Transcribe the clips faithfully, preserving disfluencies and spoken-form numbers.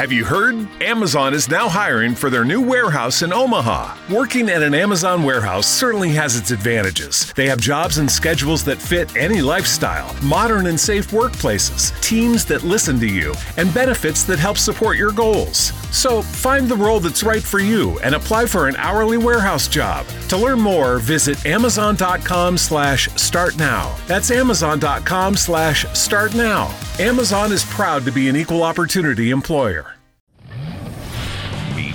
Have you heard? Amazon is now hiring for their new warehouse in Omaha. Working at an Amazon warehouse certainly has its advantages. They have jobs and schedules that fit any lifestyle, modern and safe workplaces, teams that listen to you, and benefits that help support your goals. So find the role that's right for you and apply for an hourly warehouse job. To learn more, visit amazon.com slash start now. That's amazon.com slash start now. Amazon is proud to be an equal opportunity employer. Meet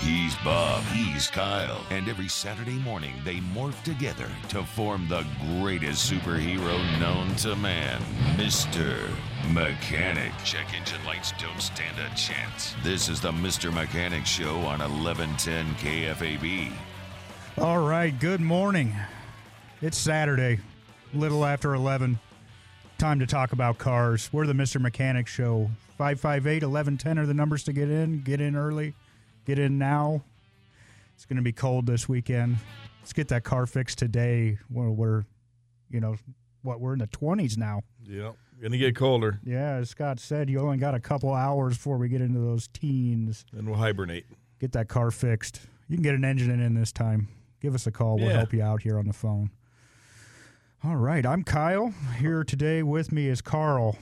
He's Bob, he's Kyle, and every Saturday morning they morph together to form the greatest superhero known to man, Mister Mechanic. Check engine lights don't stand a chance. This is the Mister Mechanic Show on eleven ten K F A B. All right, good morning. It's Saturday, little after eleven. Time to talk about cars. We're the Mister Mechanic Show. five five eight, eleven ten are the numbers to get in. Get in early. Get in now. It's going to be cold this weekend. Let's get that car fixed today. We're, we're you know, what, we're in the twenties now. Yep, going to get colder. Yeah, as Scott said, you only got a couple hours before we get into those teens. And we'll hibernate. Get that car fixed. You can get an engine in this time. Give us a call. We'll yeah. help you out here on the phone. All right, I'm Kyle. Here today with me is Carl.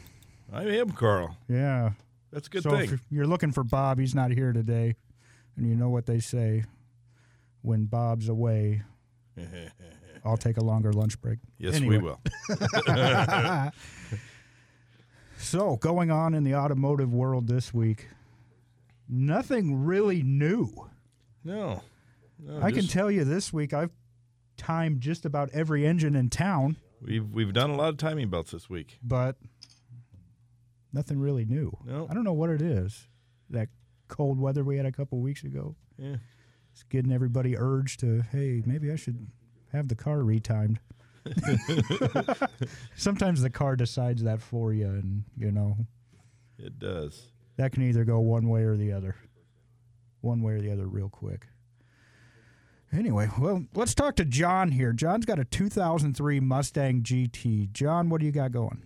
I am Carl. Yeah. That's a good so thing. So if you're looking for Bob, he's not here today. And you know what they say, when Bob's away, I'll take a longer lunch break. Yes, anyway. We will. So, going on in the automotive world this week, nothing really new. No. no I just... can tell you this week I've timed just about every engine in town. We've, we've done a lot of timing belts this week. But nothing really new. No. I don't know what it is that cold weather we had a couple weeks ago. Yeah. It's getting everybody urged to, hey, maybe I should have the car retimed. Sometimes the car decides that for you, and, you know. It does. That can either go one way or the other. One way or the other real quick. Anyway, well, let's talk to John here. John's got a two thousand three Mustang G T. John, what do you got going?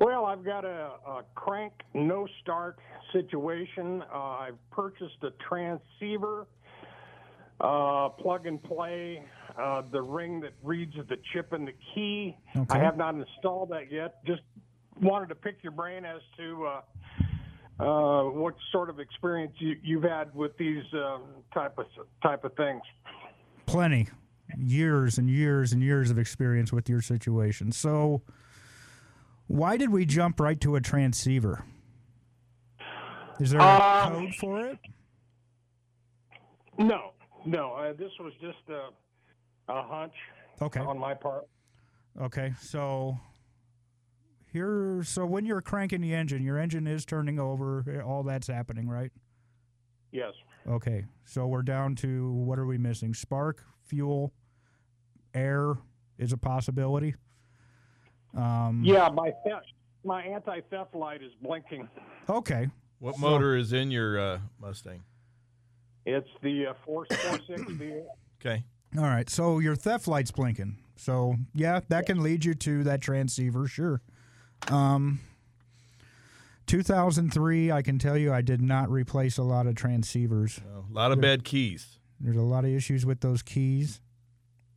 Well, I've got a, a crank, no-start situation. Uh, I've purchased a transceiver, uh, plug-and-play, uh, the ring that reads the chip and the key. Okay. I have not installed that yet. Just wanted to pick your brain as to uh, uh, what sort of experience you, you've had with these uh, type of type of things. Plenty. Years and years and years of experience with your situation. So... why did we jump right to a transceiver? Is there a uh, code for it? No, no. Uh, this was just a, a hunch okay. on my part. Okay, so here. So when you're cranking the engine, your engine is turning over. All that's happening, right? Yes. Okay, so we're down to what are we missing? Spark, fuel, air is a possibility. Um, yeah, my theft, my anti-theft light is blinking. Okay. What so, motor is in your uh, Mustang? It's the uh, four forty-six V eight. Okay. All right, so your theft light's blinking. So, yeah, that can lead you to that transceiver, sure. Um, two thousand three, I can tell you I did not replace a lot of transceivers. Oh, a lot of there, bad keys. There's a lot of issues with those keys.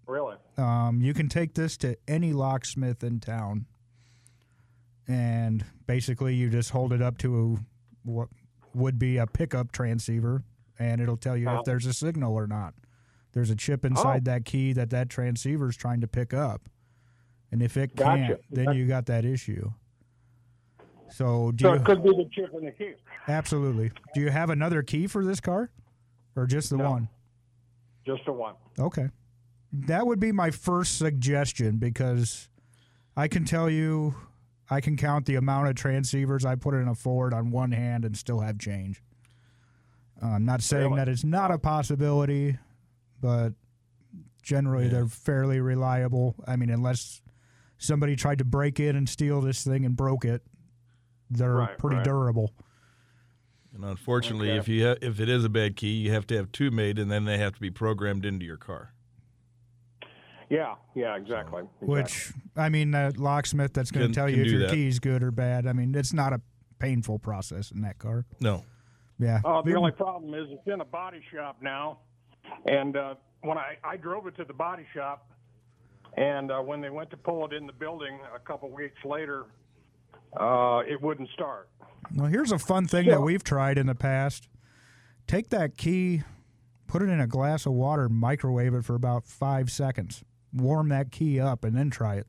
Really? Um, you can take this to any locksmith in town, and basically you just hold it up to a, what would be a pickup transceiver, and it'll tell you oh. if there's a signal or not. There's a chip inside oh. that key that that transceiver is trying to pick up, and if it gotcha. can't, then gotcha. you got that issue. So, do so you, it could be the chip in the key. Absolutely. Do you have another key for this car, or just the no. one? Just the one. Okay. That would be my first suggestion, because I can tell you I can count the amount of transceivers I put in a Ford on one hand and still have change. Uh, I'm not saying that it's not a possibility, but generally yeah. they're fairly reliable. I mean, unless somebody tried to break in and steal this thing and broke it, they're right, pretty right. durable. And unfortunately, okay. if you ha- if it is a bad key, you have to have two made, and then they have to be programmed into your car. Yeah, yeah, exactly. exactly. Which, I mean, that locksmith that's going to tell you if your that. key's good or bad, I mean, it's not a painful process in that car. No. Yeah. Uh, the only problem is it's in a body shop now, and uh, when I, I drove it to the body shop, and uh, when they went to pull it in the building a couple weeks later, uh, it wouldn't start. Well, here's a fun thing yeah. that we've tried in the past. Take that key, put it in a glass of water, microwave it for about five seconds. Warm that key up and then try it.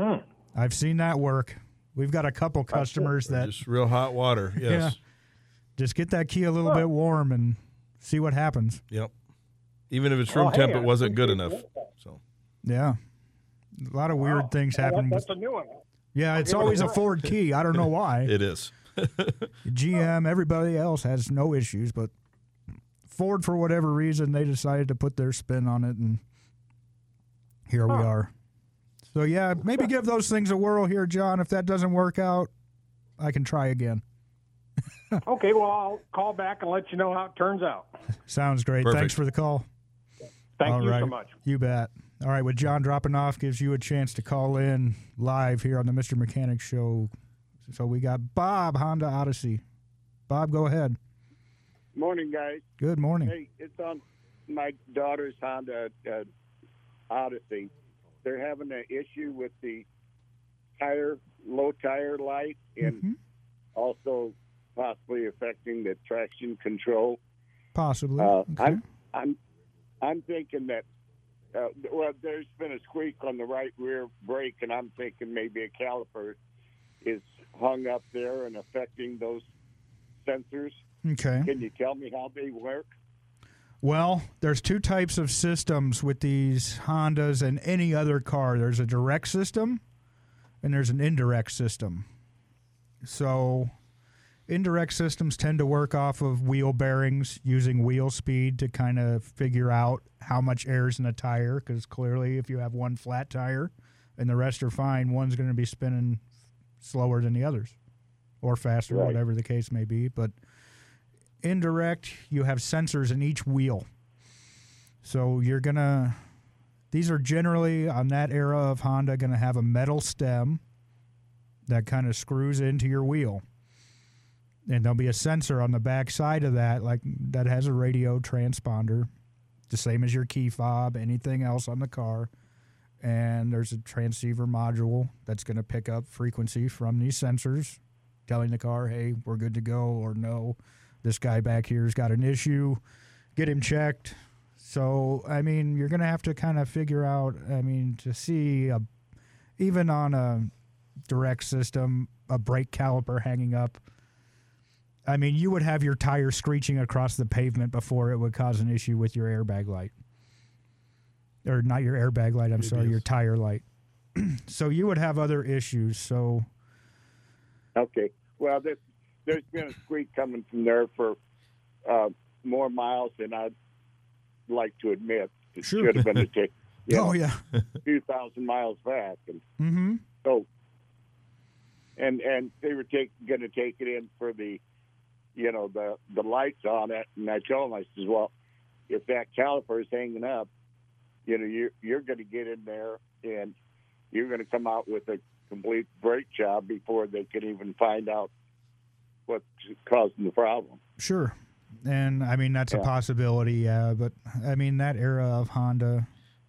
Hmm. I've seen that work. We've got a couple customers that... Just real hot water, yes. Yeah, just get that key a little huh. bit warm and see what happens. Yep. Even if it's room oh, temp, hey, it wasn't good enough. So. Yeah. A lot of weird wow. things happen. That's a new one. Yeah, it's always a Ford key. I don't know why. It is. G M, everybody else has no issues, but Ford, for whatever reason, they decided to put their spin on it, and here huh. we are. So, yeah, maybe give those things a whirl here, John. If that doesn't work out, I can try again. Okay, well, I'll call back and let you know how it turns out. Sounds great. Perfect. Thanks for the call. Thank All you right. so much. You bet. All right, with John dropping off, gives you a chance to call in live here on the Mister Mechanic Show. So we got Bob, Honda Odyssey. Bob, go ahead. Morning, guys. Good morning. Hey, it's on my daughter's Honda uh, Odyssey. They're having an issue with the tire, low tire light, and mm-hmm. also possibly affecting the traction control. Possibly. Uh, okay. I'm, I'm, I'm thinking that. Uh, well, there's been a squeak on the right rear brake, and I'm thinking maybe a caliper is hung up there and affecting those sensors. Okay. Can you tell me how they work? Well, there's two types of systems with these Hondas and any other car. There's a direct system, and there's an indirect system. So indirect systems tend to work off of wheel bearings, using wheel speed to kind of figure out how much air is in a tire, because clearly if you have one flat tire and the rest are fine, one's going to be spinning slower than the others or faster, right. whatever the case may be. But indirect, you have sensors in each wheel. So you're going to – these are generally, on that era of Honda, going to have a metal stem that kind of screws into your wheel. And there'll be a sensor on the back side of that, like that has a radio transponder, the same as your key fob, anything else on the car. And there's a transceiver module that's going to pick up frequency from these sensors, telling the car, hey, we're good to go, or no, this guy back here's got an issue, get him checked. So, I mean, you're going to have to kind of figure out, I mean, to see, a, even on a direct system, a brake caliper hanging up. I mean, you would have your tire screeching across the pavement before it would cause an issue with your airbag light. Or not your airbag light, I'm it sorry, is. your tire light. So you would have other issues, so. Okay. Well, this, there's been a squeak coming from there for uh, more miles than I'd like to admit. It sure. should have been a t- you know, oh, yeah. two thousand miles back. And mm-hmm. so, and, and they were take, going to take it in for the, you know, the, the lights on it, and I told him, I says, well, if that caliper is hanging up, you know, you're, you're going to get in there, and you're going to come out with a complete brake job before they can even find out what's causing the problem. Sure. And, I mean, that's yeah. a possibility, yeah, but, I mean, that era of Honda.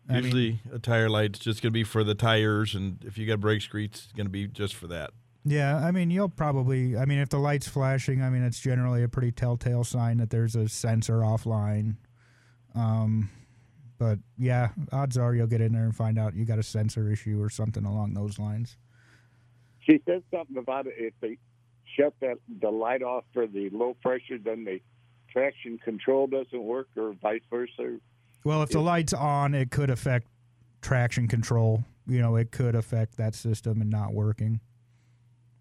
I Usually mean, a tire light's just going to be for the tires, and if you got brake screech, it's going to be just for that. Yeah, I mean, you'll probably, I mean, if the light's flashing, I mean, it's generally a pretty telltale sign that there's a sensor offline. Um, but, yeah, odds are you'll get in there and find out you got a sensor issue or something along those lines. She said something about it. If they shut that the light off for the low pressure, then the traction control doesn't work or vice versa. Well, if the light's on, it could affect traction control. You know, it could affect that system and not working.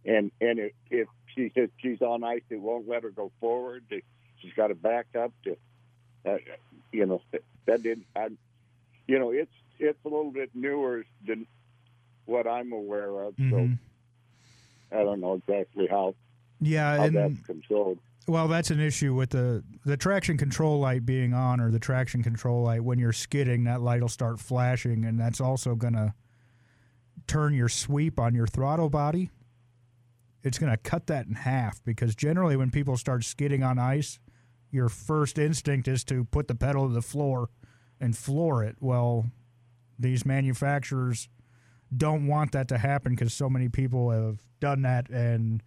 And and it, if she says she's on ice, it won't let her go forward. She's got to back up to Uh, you know, that didn't. I, you know, it's it's a little bit newer than what I'm aware of. Mm-hmm. So I don't know exactly how. Yeah, how and, that's controlled. Well, that's an issue with the the traction control light being on, or the traction control light when you're skidding. That light will start flashing, and that's also going to turn your sweep on your throttle body. It's going to cut that in half, because generally when people start skidding on ice, your first instinct is to put the pedal to the floor and floor it. Well, these manufacturers don't want that to happen, because so many people have done that and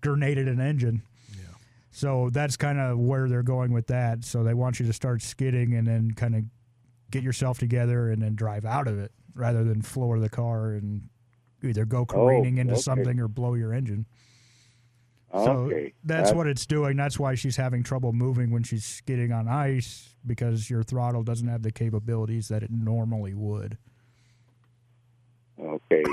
grenaded an engine. Yeah. So that's kind of where they're going with that. So they want you to start skidding and then kind of get yourself together and then drive out of it, rather than floor the car and either go careening oh, into okay. something or blow your engine. Okay. So that's, that's what it's doing. That's why she's having trouble moving when she's skidding on ice, because your throttle doesn't have the capabilities that it normally would. Okay.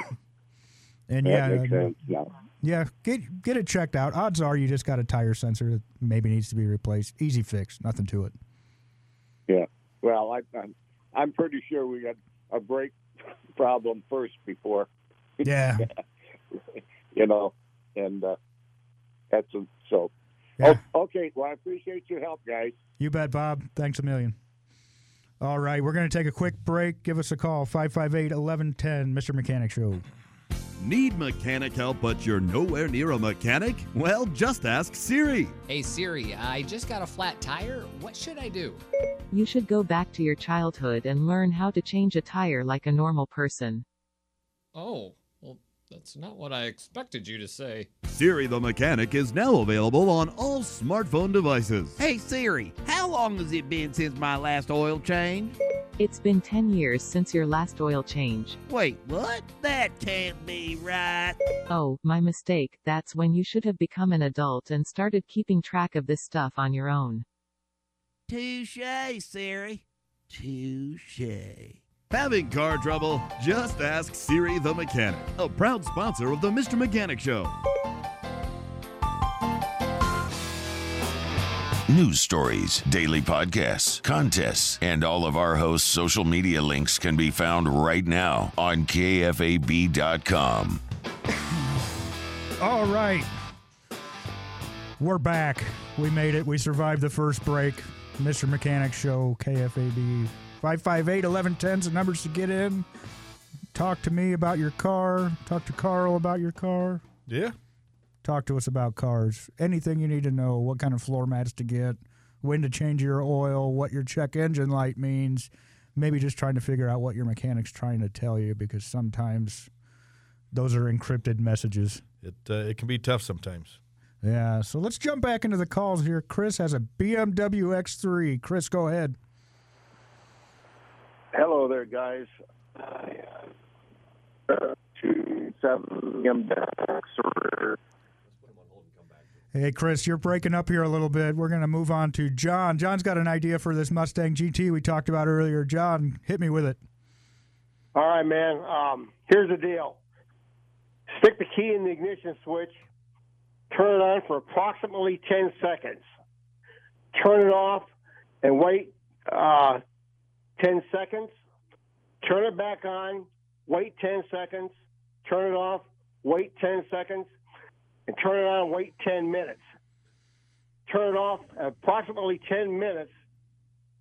And that yeah, makes sense now. Yeah, get get it checked out. Odds are you just got a tire sensor that maybe needs to be replaced. Easy fix, nothing to it. Yeah. Well, I, I'm I'm pretty sure we got a brake problem first before. Yeah. You know, and uh, that's a, so. Yeah. Oh, okay, well, I appreciate your help, guys. You bet, Bob. Thanks a million. All right, we're going to take a quick break. Give us a call, five five eight, eleven ten, Mister Mechanic Show. Need mechanic help, but you're nowhere near a mechanic? Well, just ask Siri. Hey, Siri, I just got a flat tire. What should I do? You should go back to your childhood and learn how to change a tire like a normal person. Oh, well, that's not what I expected you to say. Siri the Mechanic is now available on all smartphone devices. Hey, Siri, how long has it been since my last oil change? It's been ten years since your last oil change. Wait, what? That can't be right. Oh, my mistake. That's when you should have become an adult and started keeping track of this stuff on your own. Touché, Siri. Touché. Having car trouble? Just ask Siri the Mechanic, a proud sponsor of the Mister Mechanic Show. News stories, daily podcasts, contests, and all of our hosts' social media links can be found right now on K F A B dot com. All right. We're back. We made it. We survived the first break. Mister Mechanic Show, K F A B. five five eight, eleven ten is the numbers to get in. Talk to me about your car. Talk to Carl about your car. Yeah. Talk to us about cars. Anything you need to know, what kind of floor mats to get, when to change your oil, what your check engine light means, maybe just trying to figure out what your mechanic's trying to tell you, because sometimes those are encrypted messages. It uh, it can be tough sometimes. Yeah, so let's jump back into the calls here. Chris has a B M W X three. Chris, go ahead. Hello there, guys. two seven B M W X three. Hey, Chris, you're breaking up here a little bit. We're going to move on to John. John's got an idea for this Mustang G T we talked about earlier. John, hit me with it. All right, man. Um, here's the deal. Stick the key in the ignition switch. Turn it on for approximately ten seconds. Turn it off and wait uh, ten seconds. Turn it back on. Wait ten seconds. Turn it off. Wait ten seconds. And turn it on, wait ten minutes. Turn it off approximately ten minutes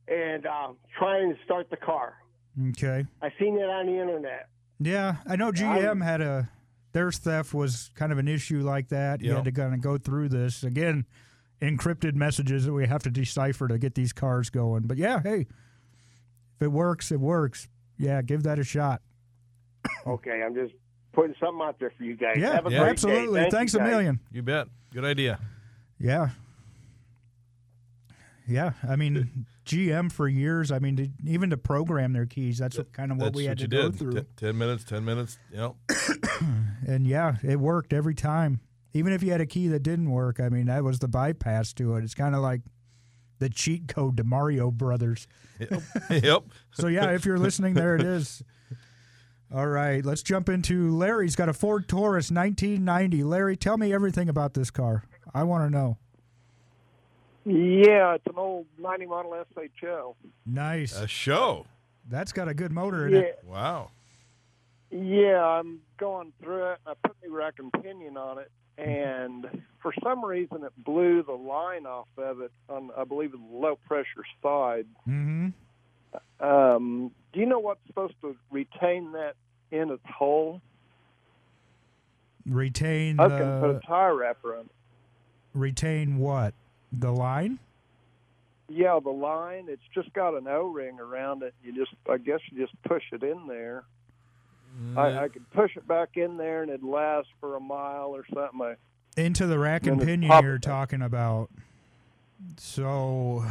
and uh, try and start the car. Okay. I seen that on the internet. Yeah, I know G M had a, their theft was kind of an issue like that. Yep. You had to kind of go through this. Again, encrypted messages that we have to decipher to get these cars going. But yeah, hey, if it works, it works. Yeah, give that a shot. Okay, I'm just putting something out there for you guys. Yeah, Have a yeah great absolutely. Day. Thank Thanks a guys. Million. You bet. Good idea. Yeah. Yeah. I mean, G M for years, I mean, to, even to program their keys, that's yep. kind of what that's we had what to go did. Through. T- ten minutes, ten minutes. Yep. And, yeah, it worked every time. Even if you had a key that didn't work, I mean, that was the bypass to it. It's kind of like the cheat code to Mario Brothers. Yep. Yep. So, yeah, if you're listening, there it is. All right, let's jump into Larry. He's got a Ford Taurus nineteen ninety. Larry, tell me everything about this car. I want to know. Yeah, it's an old ninety model S H O. Nice. A S H O. That's got a good motor in yeah. it. Wow. Yeah, I'm going through it, and I put the rack and pinion on it, and for some reason it blew the line off of it on, I believe, the low-pressure side. Mm-hmm. Um, do you know what's supposed to retain that in its hole? Retain the... I was going to put a tire wrapper on it. Retain what? The line? Yeah, the line. It's just got an O-ring around it. You just, I guess you just push it in there. Mm. I, I could push it back in there, and it'd last for a mile or something. I, Into the rack and pinion you're talking about. So...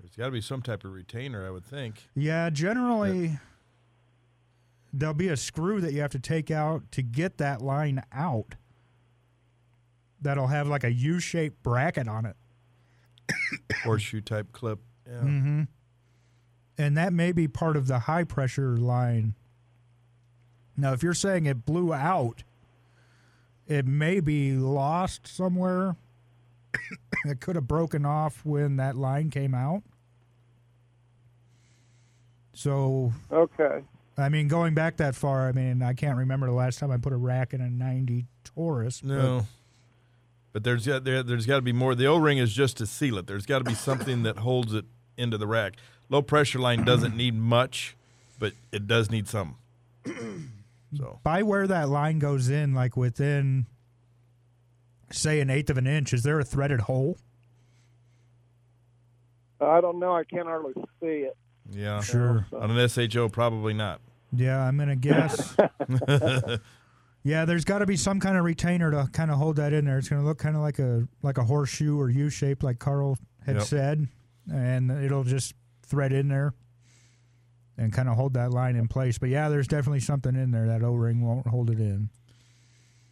There's got to be some type of retainer, I would think. Yeah, generally, yeah. there'll be a screw that you have to take out to get that line out. That'll have like a U-shaped bracket on it. Horseshoe-type clip. Yeah. Mm-hmm. And that may be part of the high-pressure line. Now, if you're saying it blew out, it may be lost somewhere. It could have broken off when that line came out. So, okay. I mean, going back that far, I mean, I can't remember the last time I put a rack in a ninety Taurus. No. But, but there's got, there, there's got to be more. The O-ring is just to seal it. There's got to be something that holds it into the rack. Low-pressure line doesn't need much, but it does need some. So by where that line goes in, like within, say, an eighth of an inch, is there a threaded hole? I don't know. I can't hardly see it. Yeah. Sure. So. On an S H O, probably not. Yeah, I'm going to guess. Yeah, there's got to be some kind of retainer to kind of hold that in there. It's going to look kind of like a like a horseshoe or U-shaped, like Carl had yep. said, and it'll just thread in there and kind of hold that line in place. But, yeah, there's definitely something in there. That O-ring won't hold it in.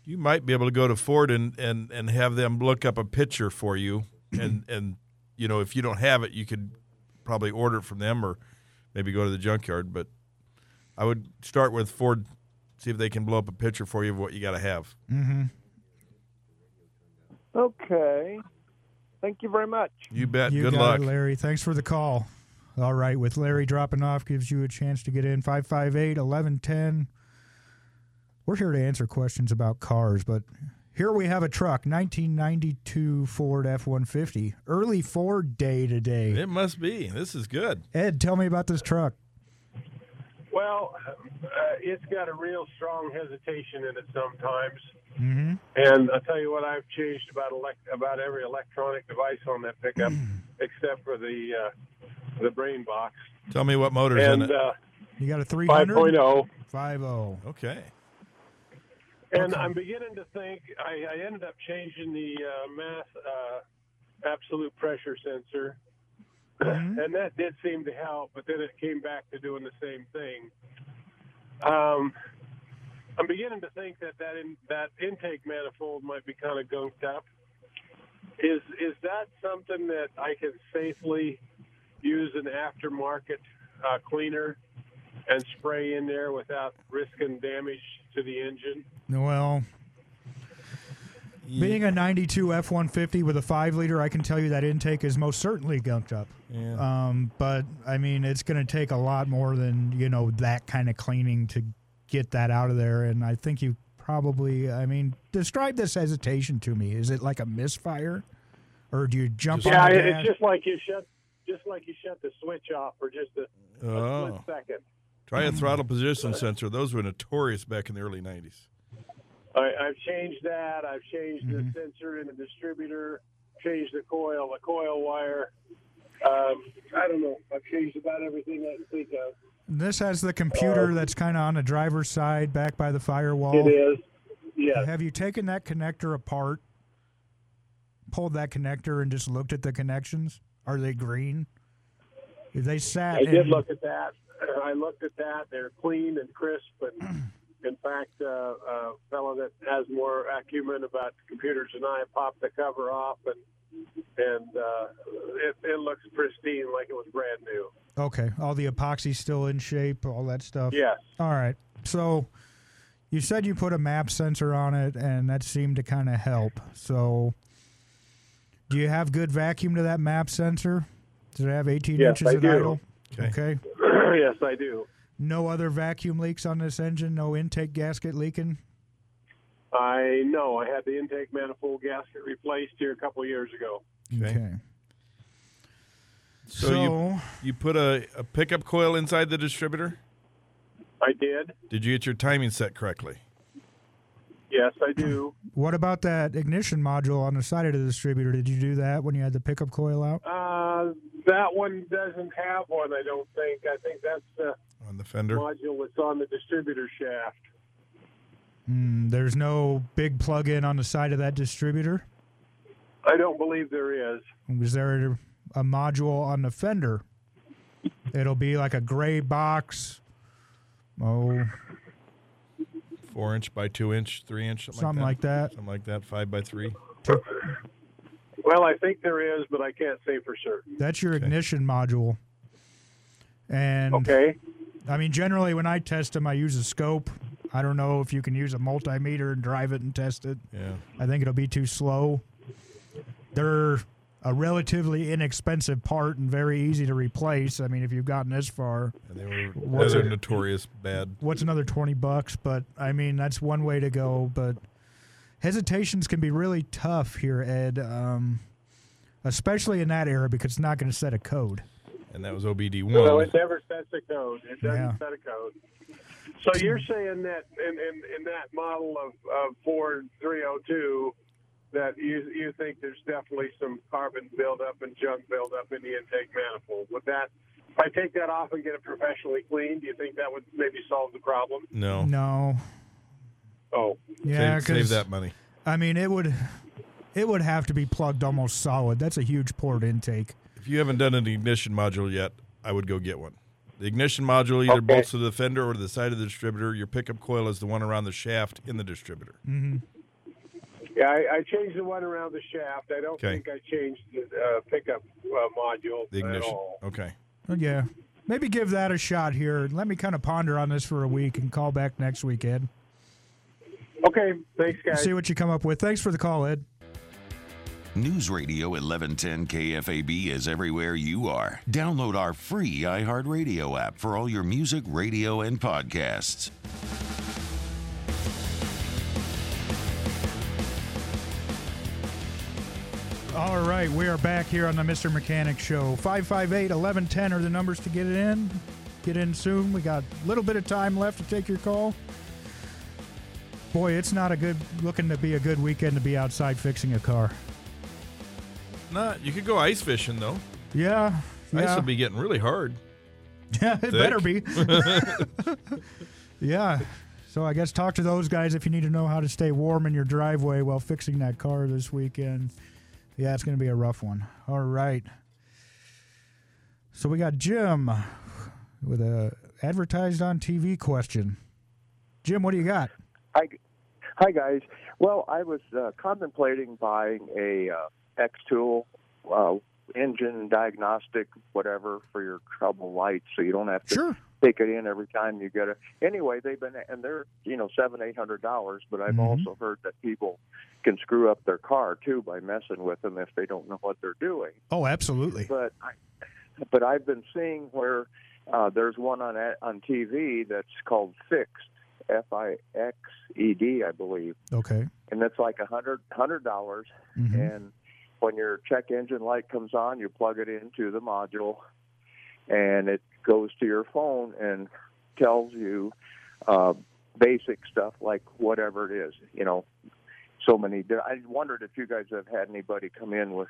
You might be able to go to Ford and, and, and have them look up a picture for you. And, and, you know, if you don't have it, you could probably order it from them or maybe go to the junkyard. But I would start with Ford, see if they can blow up a picture for you of what you got to have. Mm-hmm. Okay. Thank you very much. You bet. You Good luck. It, Larry. Thanks for the call. All right. With Larry dropping off, gives you a chance to get in. five five eight, eleven ten. We're here to answer questions about cars, but here we have a truck, nineteen ninety-two Ford F one fifty. Early Ford day today. It must be. This is good. Ed, tell me about this truck. Well, uh, it's got a real strong hesitation in it sometimes. Mm-hmm. And I'll tell you what, I've changed about elect- about every electronic device on that pickup, mm. except for the uh, the brain box. Tell me what motor's and, in it. Uh, you got a three hundred? five point oh. five point oh. Okay. And I'm beginning to think I, I ended up changing the uh, mass uh, absolute pressure sensor, mm-hmm. and that did seem to help. But then it came back to doing the same thing. Um, I'm beginning to think that that in, that intake manifold might be kind of gunked up. Is is that something that I can safely use an aftermarket uh, cleaner and spray in there without risking damage to the engine? Well, yeah. being a ninety-two F one fifty with a five liter, I can tell you that intake is most certainly gunked up. Yeah. Um, but, I mean, it's going to take a lot more than, you know, that kind of cleaning to get that out of there. And I think you probably, I mean, describe this hesitation to me. Is it like a misfire? Or do you jump yeah, on Yeah, it's just like, you shut, just like you shut the switch off for just a, oh. a split second. Try a throttle position sensor. Those were notorious back in the early nineties. I, I've changed that. I've changed mm-hmm. the sensor in the distributor, changed the coil, the coil wire. Um, I don't know. I've changed about everything I can think of. This has the computer um, that's kind of on the driver's side back by the firewall. It is, yes. Have you taken that connector apart, pulled that connector, and just looked at the connections? Are they green? They sat. I in, did look at that. I looked at that. They're clean and crisp. And in fact, uh, a fellow that has more acumen about computers than I popped the cover off, and and uh, it, it looks pristine, like it was brand new. Okay. All the epoxy still in shape, all that stuff? Yes. All right. So you said you put a map sensor on it, and that seemed to kind of help. So Do you have good vacuum to that map sensor? Does it have eighteen yes, inches I in do. idle? Okay. Yes, I do. No other vacuum leaks on this engine? No intake gasket leaking? I know. I had the intake manifold gasket replaced here a couple of years ago. Okay. okay. So, so you, you put a, a pickup coil inside the distributor? I did. Did you get your timing set correctly? Yes, I do. What about that ignition module on the side of the distributor? Did you do that when you had the pickup coil out? Uh, that one doesn't have one, I don't think. I think that's the, on the fender module that's on the distributor shaft. Mm, there's no big plug-in on the side of that distributor? I don't believe there is. Was there a module on the fender? It'll be like a gray box. Oh, four inch by two inch, three inch, something, something like, that. like that. Something like that, five by three. Well, I think there is, but I can't say for certain. That's your okay. ignition module. And okay. I mean, generally when I test them, I use a scope. I don't know if you can use a multimeter and drive it and test it. Yeah. I think it'll be too slow. They're a relatively inexpensive part and very easy to replace. I mean, if you've gotten this far. And they were they're notorious bad. What's another twenty bucks? But, I mean, that's one way to go. But hesitations can be really tough here, Ed, um, especially in that era because it's not going to set a code. And that was O B D one. No, it never sets a code. It doesn't yeah. set a code. So you're saying that in, in, in that model of, of Ford three oh two, that you you think there's definitely some carbon buildup and junk buildup in the intake manifold. Would that, if I take that off and get it professionally cleaned, do you think that would maybe solve the problem? No. No. Oh. Yeah, save, save that money. I mean, it would it would have to be plugged almost solid. That's a huge port intake. If you haven't done an ignition module yet, I would go get one. The ignition module either okay. bolts to the fender or to the side of the distributor. Your pickup coil is the one around the shaft in the distributor. Mm-hmm. Yeah, I, I changed the one around the shaft. I don't okay. think I changed the uh, pickup uh, module the ignition. at all. Okay. Yeah. Maybe give that a shot here. Let me kind of ponder on this for a week and call back next week, Ed. Okay. Thanks, guys. See what you come up with. Thanks for the call, Ed. News Radio eleven ten K F A B is everywhere you are. Download our free iHeartRadio app for all your music, radio, and podcasts. All right, we are back here on the Mister Mechanic Show. five five eight, eleven ten are the numbers to get it in. Get in soon. We got a little bit of time left to take your call. Boy, it's not a good looking to be a good weekend to be outside fixing a car. Nah, you could go ice fishing, though. Yeah. Ice yeah. will be getting really hard. Yeah, it Thick. better be. Yeah. So I guess talk to those guys if you need to know how to stay warm in your driveway while fixing that car this weekend. Yeah, it's going to be a rough one. All right. So we got Jim with a advertised on T V question. Jim, what do you got? Hi, hi guys. Well, I was uh, contemplating buying a uh, X-Tool uh, engine diagnostic, whatever, for your trouble lights, so you don't have to sure. take it in every time you get it. Anyway, they've been and they're you know seven, eight hundred dollars. But I've mm-hmm. also heard that people can screw up their car too by messing with them if they don't know what they're doing. Oh, absolutely. But I, but I've been seeing where uh, there's one on on T V that's called Fixed, F I X E D, I believe. Okay. And that's like a hundred hundred dollars. Mm-hmm. And when your check engine light comes on, you plug it into the module, and it goes to your phone and tells you uh, basic stuff like whatever it is, you know. So many. I wondered if you guys have had anybody come in with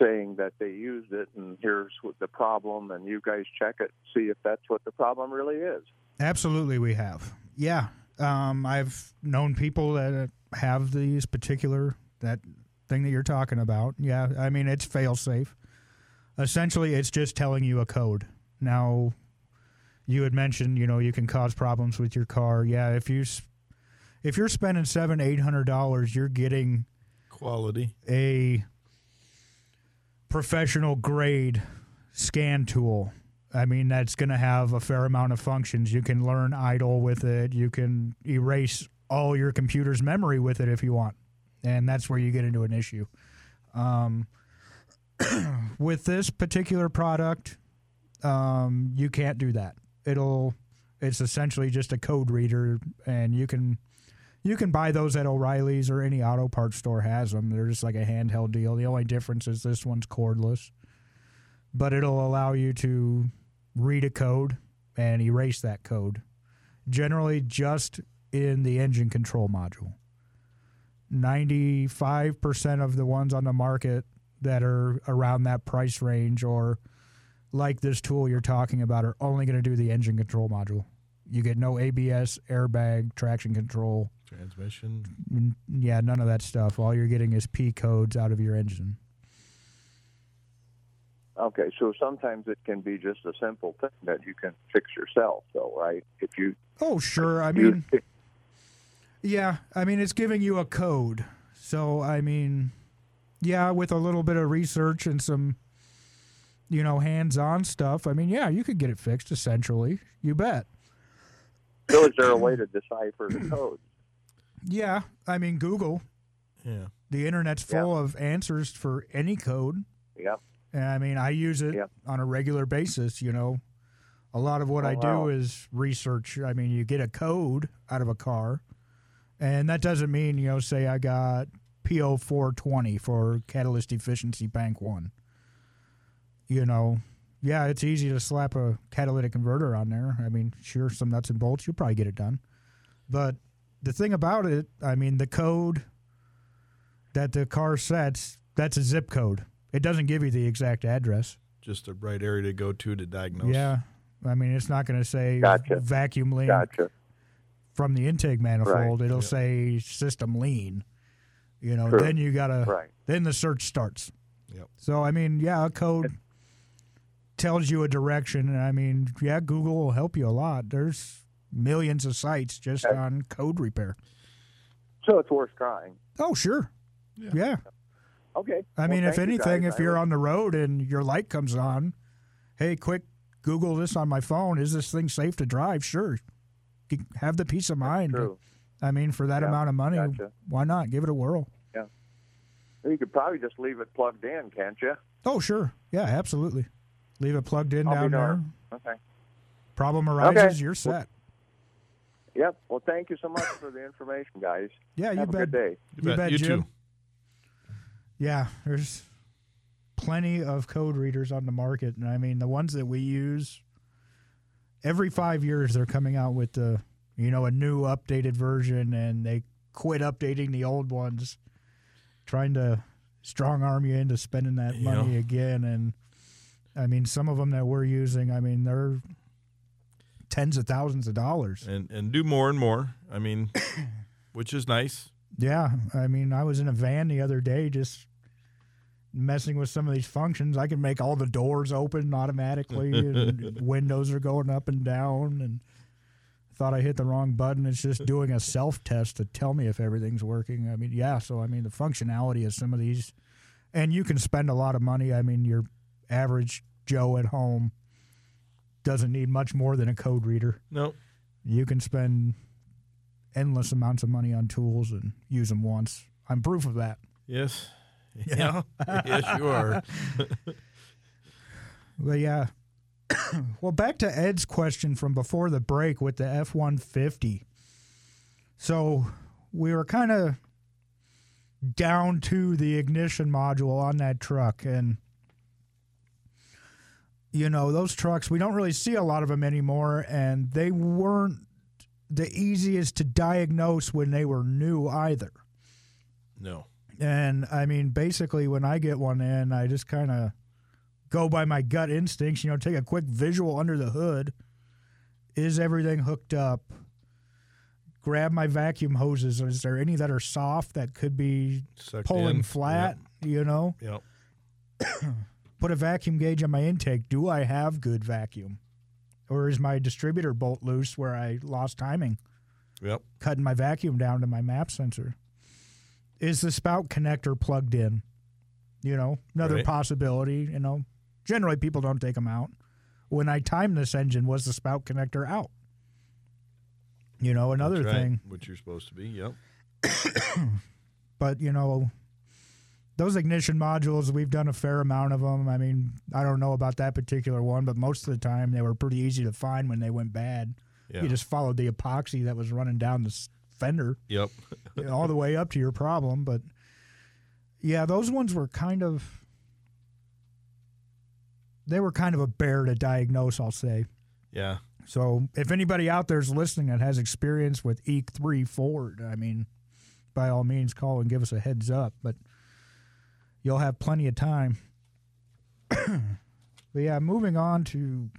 saying that they used it and here's what the problem, and you guys check it, see if that's what the problem really is. Absolutely, we have. Yeah, um, I've known people that have these particular that thing that you're talking about. Yeah, I mean it's fail-safe. Essentially, it's just telling you a code. Now, you had mentioned, you know, you can cause problems with your car. Yeah, if you. If you're spending seven, eight hundred dollars, you're getting quality a professional grade scan tool. I mean, that's going to have a fair amount of functions. You can learn idle with it. You can erase all your computer's memory with it if you want, and that's where you get into an issue. Um, with this particular product, um, you can't do that. It'll it's essentially just a code reader, and you can you can buy those at O'Reilly's or any auto parts store has them. They're just like a handheld deal. The only difference is this one's cordless, but it'll allow you to read a code and erase that code, generally just in the engine control module. ninety-five percent of the ones on the market that are around that price range or like this tool you're talking about are only going to do the engine control module. You get no A B S, airbag, traction control. Transmission. Yeah, none of that stuff. All you're getting is P codes out of your engine. Okay, so sometimes it can be just a simple thing that you can fix yourself, though, right? If you Oh, sure. I mean... Yeah, I mean, it's giving you a code. So, I mean, yeah, with a little bit of research and some, you know, hands-on stuff, I mean, yeah, you could get it fixed, essentially. You bet. So is there a way to decipher the code? Yeah, I mean, Google. Yeah. The Internet's full yeah. of answers for any code. Yeah. And, I mean, I use it yeah. on a regular basis, you know. A lot of what oh, I do wow. is research. I mean, you get a code out of a car. And that doesn't mean, you know, say I got P O four twenty for catalyst efficiency bank one. You know, yeah, it's easy to slap a catalytic converter on there. I mean, sure, some nuts and bolts, you'll probably get it done. But the thing about it, I mean, the code that the car sets, that's a zip code. It doesn't give you the exact address. Just the right area to go to to diagnose. Yeah. I mean, it's not going to say gotcha. vacuum leak. Gotcha. From the intake manifold, right. it'll yep. say system lean. You know, True. then you gotta. Right. Then the search starts. Yep. So I mean, yeah, a code tells you a direction, and I mean, yeah, Google will help you a lot. There's millions of sites just okay. on code repair. So it's worth trying. Oh sure, yeah. yeah. Okay. I mean, well, if anything, you if you're on the road and your light comes on, hey, quick, Google this on my phone. Is this thing safe to drive? Sure. Have the peace of mind. I mean, for that yeah, amount of money, gotcha. why not? Give it a whirl. Yeah. You could probably just leave it plugged in, can't you? Oh, sure. Yeah, absolutely. Leave it plugged in I'll down there. Okay. Problem arises, okay. you're set. Yep. Well, thank you so much for the information, guys. Yeah, you Have bet. a good day. You, you bet, you Jim. too. Yeah, there's plenty of code readers on the market, and I mean, the ones that we use... Every five years, they're coming out with the, you know, a new updated version, and they quit updating the old ones, trying to strong arm you into spending that yeah. money again. And I mean, some of them that we're using, I mean, they're tens of thousands of dollars, and and do more and more. I mean, which is nice. Yeah, I mean, I was in a van the other day, just messing with some of these functions. I can make all the doors open automatically and windows are going up and down, and thought I hit the wrong button. It's just doing a self-test to tell me if everything's working. I mean, yeah, so I mean the functionality of some of these, and you can spend a lot of money. I mean, your average Joe at home doesn't need much more than a code reader. Nope. You can spend endless amounts of money on tools and use them once. I'm proof of that. Yes. Yeah, yes, you are. Well, yeah. Well, back to Ed's question from before the break with the F one fifty. So we were kind of down to the ignition module on that truck. And, you know, those trucks, we don't really see a lot of them anymore, and they weren't the easiest to diagnose when they were new either. No. And, I mean, basically when I get one in, I just kind of go by my gut instincts, you know, take a quick visual under the hood. Is everything hooked up? Grab my vacuum hoses. Is there any that are soft that could be Sucked pulling in. flat, yep. you know? Yep. Put a vacuum gauge on my intake. Do I have good vacuum? Or is my distributor bolt loose where I lost timing? Yep. Cutting my vacuum down to my MAP sensor. Is the spout connector plugged in? You know, another right. possibility, you know. Generally, people don't take them out. When I timed this engine, was the spout connector out? You know, another That's right. thing. Which you're supposed to be, yep. But, you know, those ignition modules, we've done a fair amount of them. I mean, I don't know about that particular one, but most of the time they were pretty easy to find when they went bad. Yeah. You just followed the epoxy that was running down the fender. Yep. all the way up to your problem. But, yeah, those ones were kind of... They were kind of a bear to diagnose, I'll say. Yeah. So if anybody out there is listening that has experience with E three Ford, I mean, by all means, call and give us a heads up. But you'll have plenty of time. But, yeah, moving on to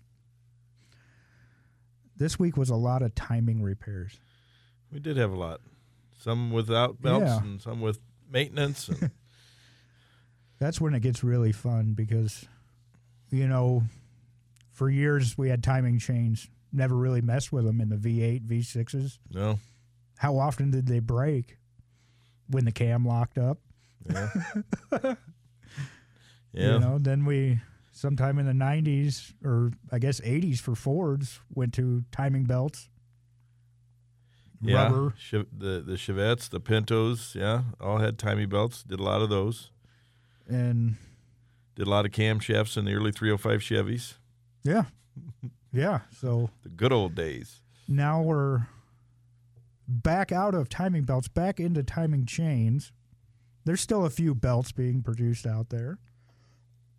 this week was a lot of timing repairs. We did have a lot. Some without belts yeah. and some with maintenance. And... That's when it gets really fun because... You know, for years we had timing chains. Never really messed with them in the V eight, V sixes. No. How often did they break? When the cam locked up. Yeah. yeah. You know, then we, sometime in the nineties, or I guess eighties for Fords, went to timing belts. Yeah. Rubber. The, the Chevettes, the Pintos, yeah, all had timing belts. Did a lot of those. And... Did a lot of camshafts in the early three oh five Chevys. Yeah. Yeah. So the good old days. Now we're back out of timing belts, back into timing chains. There's still a few belts being produced out there.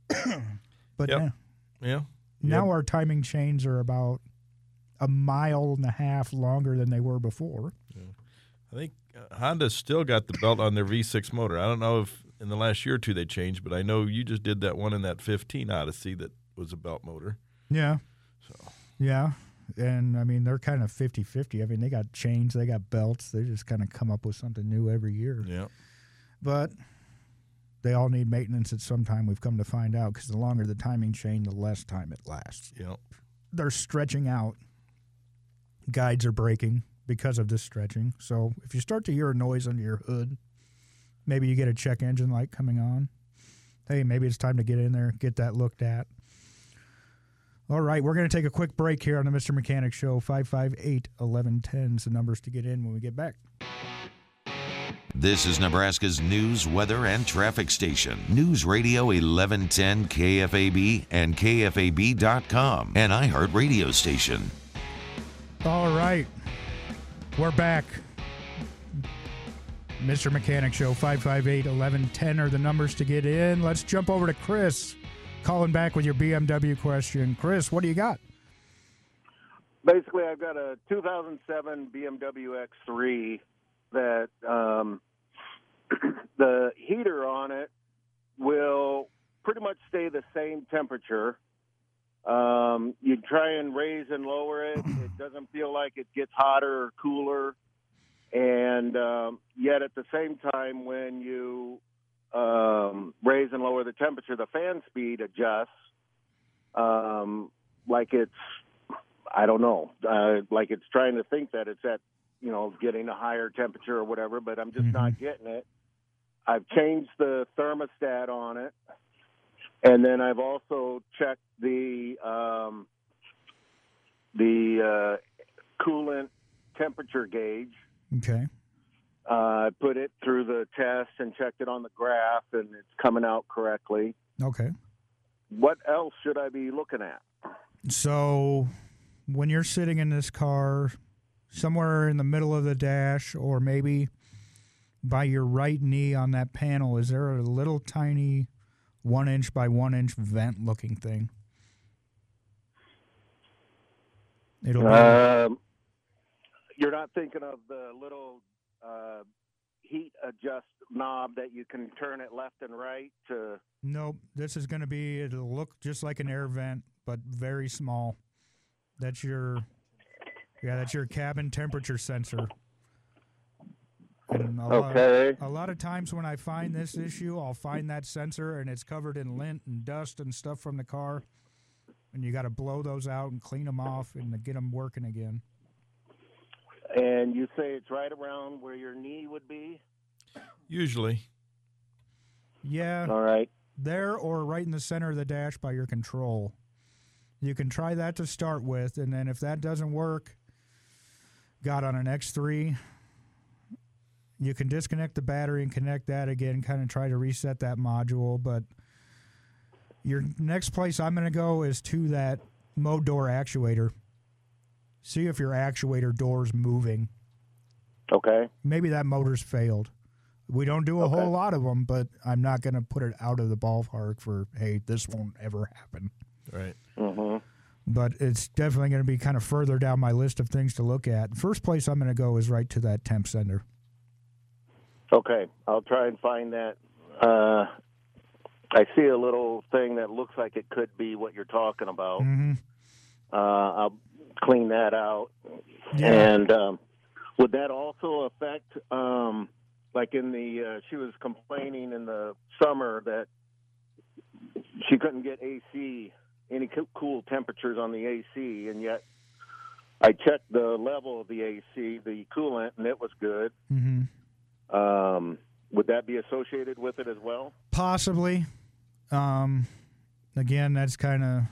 But yep. now, yeah. now yep. our timing chains are about a mile and a half longer than they were before. Yeah. I think Honda's still got the belt on their V six motor. I don't know if in the last year or two they changed, but I know you just did that one in that fifteen Odyssey that was a belt motor. Yeah. So. Yeah. And, I mean, they're kind of fifty-fifty. I mean, they got chains. They got belts. They just kind of come up with something new every year. Yeah. But they all need maintenance at some time, we've come to find out, because the longer the timing chain, the less time it lasts. Yep. They're stretching out. Guides are breaking because of this stretching. So if you start to hear a noise under your hood, maybe you get a check engine light coming on. Hey, maybe it's time to get in there, get that looked at. All right, we're going to take a quick break here on the Mister Mechanic Show. five five eight, eleven ten is the numbers to get in when we get back. This is Nebraska's news, weather, and traffic station. News Radio eleven ten K F A B and K F A B dot com and iHeartRadio station. All right, we're back. Mister Mechanic Show, five five eight, eleven ten are the numbers to get in. Let's jump over to Chris, calling back with your B M W question. Chris, what do you got? Basically, I've got a two thousand seven B M W X three that um, the heater on it will pretty much stay the same temperature. Um, you try and raise and lower it. It doesn't feel like it gets hotter or cooler. And um, yet at the same time, when you um, raise and lower the temperature, the fan speed adjusts um, like it's, I don't know, uh, like it's trying to think that it's at, you know, getting a higher temperature or whatever, but I'm just mm-hmm. not getting it. I've changed the thermostat on it. And then I've also checked the, um, the uh, coolant temperature gauge. Okay. I uh, put it through the test and checked it on the graph, and it's coming out correctly. Okay. What else should I be looking at? So when you're sitting in this car, somewhere in the middle of the dash or maybe by your right knee on that panel, is there a little tiny one-inch by one-inch vent-looking thing? It'll be... Um, You're not thinking of the little uh, heat adjust knob that you can turn it left and right to... Nope. This is going to be, it'll look just like an air vent, but very small. That's your, yeah, that's your cabin temperature sensor. And a okay. Lot, a lot of times when I find this issue, I'll find that sensor, and it's covered in lint and dust and stuff from the car, and you got to blow those out and clean them off and get them working again. And you say it's right around where your knee would be? Usually. Yeah. All right. There or right in the center of the dash by your control. You can try that to start with, and then if that doesn't work, got on an X three, You can disconnect the battery and connect that again, kind of try to reset that module. But your next place I'm going to go is to that mode door actuator. See if your actuator door's moving. Okay. Maybe that motor's failed. We don't do a okay. whole lot of them, but I'm not going to put it out of the ballpark for, hey, this won't ever happen. Right. Mm-hmm. But it's definitely going to be kind of further down my list of things to look at. First place I'm going to go is right to that temp sender. Okay. I'll try and find that. Uh, I see a little thing that looks like it could be what you're talking about. Mm-hmm. Uh, I'll clean that out. Yeah. And um, would that also affect... Um, Like in the, uh, she was complaining in the summer that she couldn't get A C, any cool temperatures on the A C, and yet I checked the level of the A C, the coolant, and it was good. Mm-hmm. Um, would that be associated with it as well? Possibly. Um, again, that's kind of,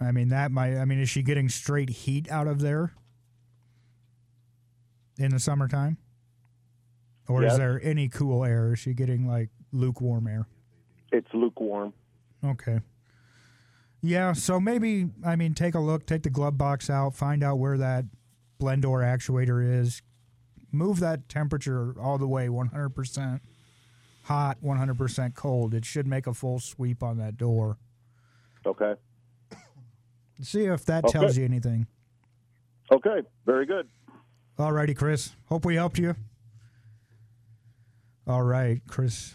I mean, that might, I mean, is she getting straight heat out of there in the summertime? Or yep. is there any cool air? Is she getting, like, lukewarm air? It's lukewarm. Okay. Yeah, so maybe, I mean, take a look, take the glove box out, find out where that blend door actuator is. Move that temperature all the way, one hundred percent hot, one hundred percent cold. It should make a full sweep on that door. Okay. See if that okay. tells you anything. Okay, very good. All righty, Chris. Hope we helped you. All right, Chris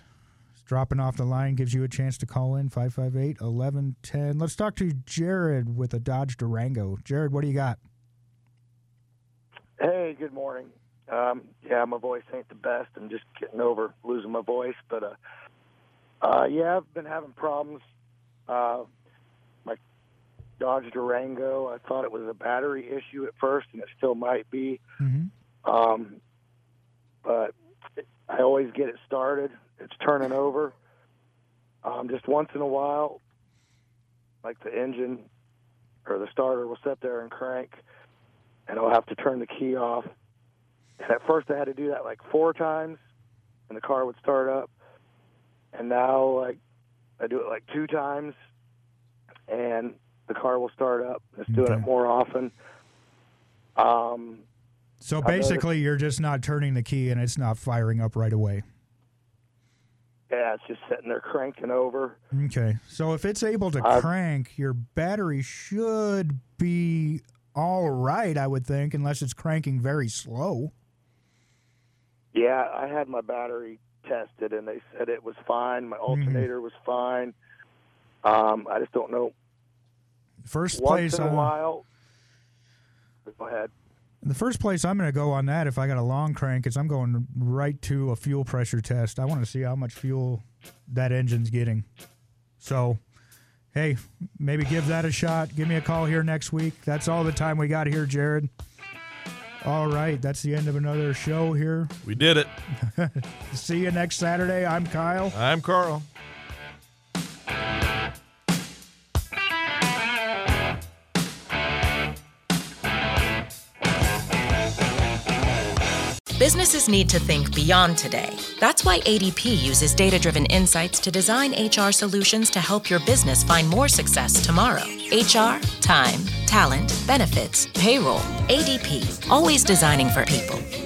is dropping off the line, gives you a chance to call in, five five eight, eleven ten. Let's talk to Jared with a Dodge Durango. Jared, what do you got? Hey, good morning. Um, yeah, my voice ain't the best. I'm just getting over losing my voice. But, uh, uh, yeah, I've been having problems. Uh, my Dodge Durango, I thought it was a battery issue at first, and it still might be. Mm-hmm. Um, but... I always get it started. It's turning over. Um, just once in a while, like the engine or the starter will sit there and crank, and I'll have to turn the key off. And at first I had to do that like four times, and the car would start up. And now like I do it like two times, and the car will start up. It's doing okay. it more often. Um So basically, you're just not turning the key, and it's not firing up right away. Yeah, it's just sitting there cranking over. Okay. So if it's able to uh, crank, your battery should be all right, I would think, unless it's cranking very slow. Yeah, I had my battery tested, and they said it was fine. My alternator mm-hmm. was fine. Um, I just don't know. First place. Once in a uh, while. Go ahead. The first place I'm going to go on that, if I got a long crank, is I'm going right to a fuel pressure test. I want to see how much fuel that engine's getting. So, hey, maybe give that a shot. Give me a call here next week. That's all the time we got here, Jared. All right, that's the end of another show here. We did it. See you next Saturday. I'm Kyle. I'm Carl. Businesses need to think beyond today. That's why A D P uses data-driven insights to design H R solutions to help your business find more success tomorrow. H R, time, talent, benefits, payroll. A D P, always designing for people.